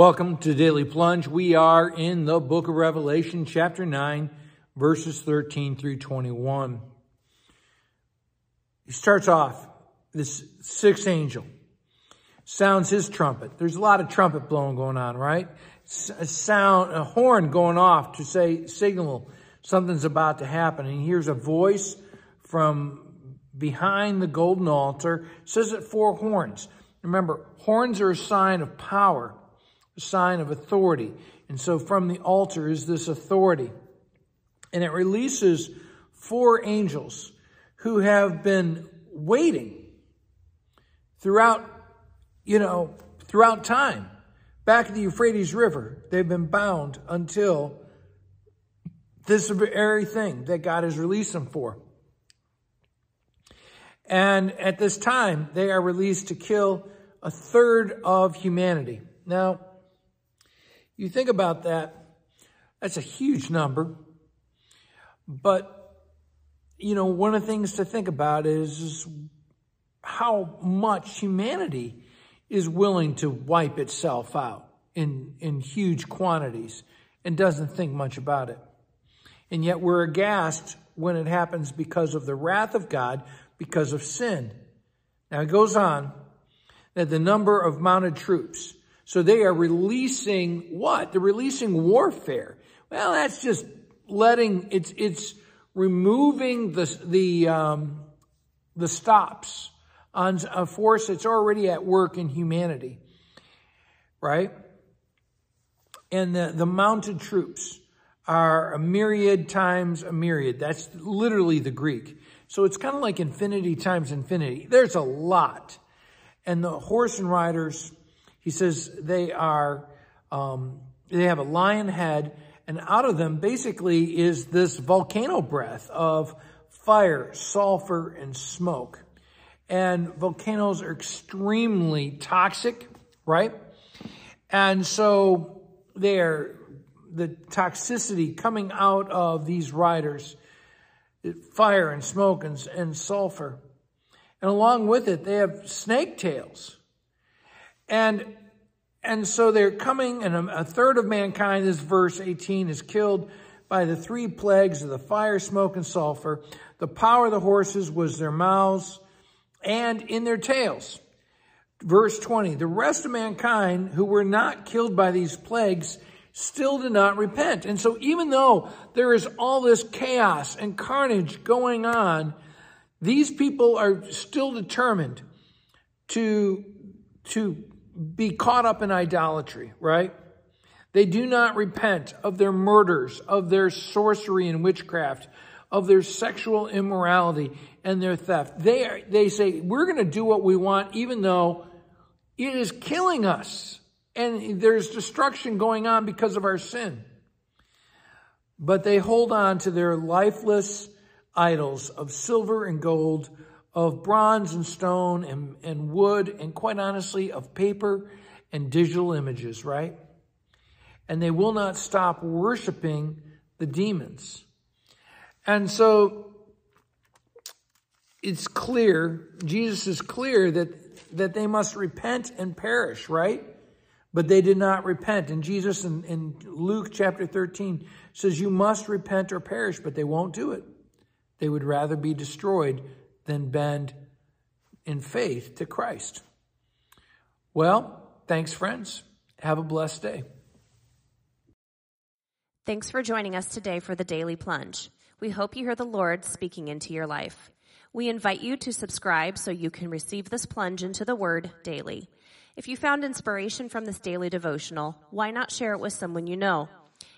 Welcome to Daily Plunge. We are in the Book of Revelation, chapter 9, verses 13 through 21. He starts off, this sixth angel sounds his trumpet. There's a lot of trumpet blowing going on, right? A horn going off to say, signal something's about to happen. And he hears a voice from behind the golden altar. It says it four horns. Remember, horns are a sign of power, a sign of authority. And so from the altar is this authority. And it releases four angels who have been waiting throughout, throughout time. Back at the Euphrates River, they've been bound until this very thing that God has released them for. And at this time, they are released to kill a third of humanity. Now, you think about that, that's a huge number. But, one of the things to think about is how much humanity is willing to wipe itself out in huge quantities and doesn't think much about it. And yet we're aghast when it happens because of the wrath of God, because of sin. Now it goes on that the number of mounted troops. So they are releasing what? They're releasing warfare. Well, that's just it's removing the stops on a force that's already at work in humanity, right? And the mounted troops are a myriad times a myriad. That's literally the Greek. So it's kind of like infinity times infinity. There's a lot. And the horse and riders, he says they are, they have a lion head, and out of them basically is this volcano breath of fire, sulfur, and smoke. And volcanoes are extremely toxic, right? And so the toxicity coming out of these riders, fire and smoke and sulfur. And along with it, they have snake tails. And so they're coming, and a third of mankind, this verse 18, is killed by the three plagues of the fire, smoke, and sulfur. The power of the horses was their mouths, and in their tails. Verse 20, the rest of mankind who were not killed by these plagues still did not repent. And so even though there is all this chaos and carnage going on, these people are still determined to be caught up in idolatry, right? They do not repent of their murders, of their sorcery and witchcraft, of their sexual immorality and their theft. They say, we're going to do what we want, even though it is killing us. And there's destruction going on because of our sin. But they hold on to their lifeless idols of silver and gold, of bronze and stone and wood, and quite honestly, of paper and digital images, right? And they will not stop worshiping the demons. And so it's clear, Jesus is clear that they must repent and perish, right? But they did not repent. And Jesus in Luke chapter 13 says, you must repent or perish, but they won't do it. They would rather be destroyed than bend in faith to Christ. Well, thanks, friends. Have a blessed day. Thanks for joining us today for the Daily Plunge. We hope you hear the Lord speaking into your life. We invite you to subscribe so you can receive this plunge into the Word daily. If you found inspiration from this daily devotional, why not share it with someone you know?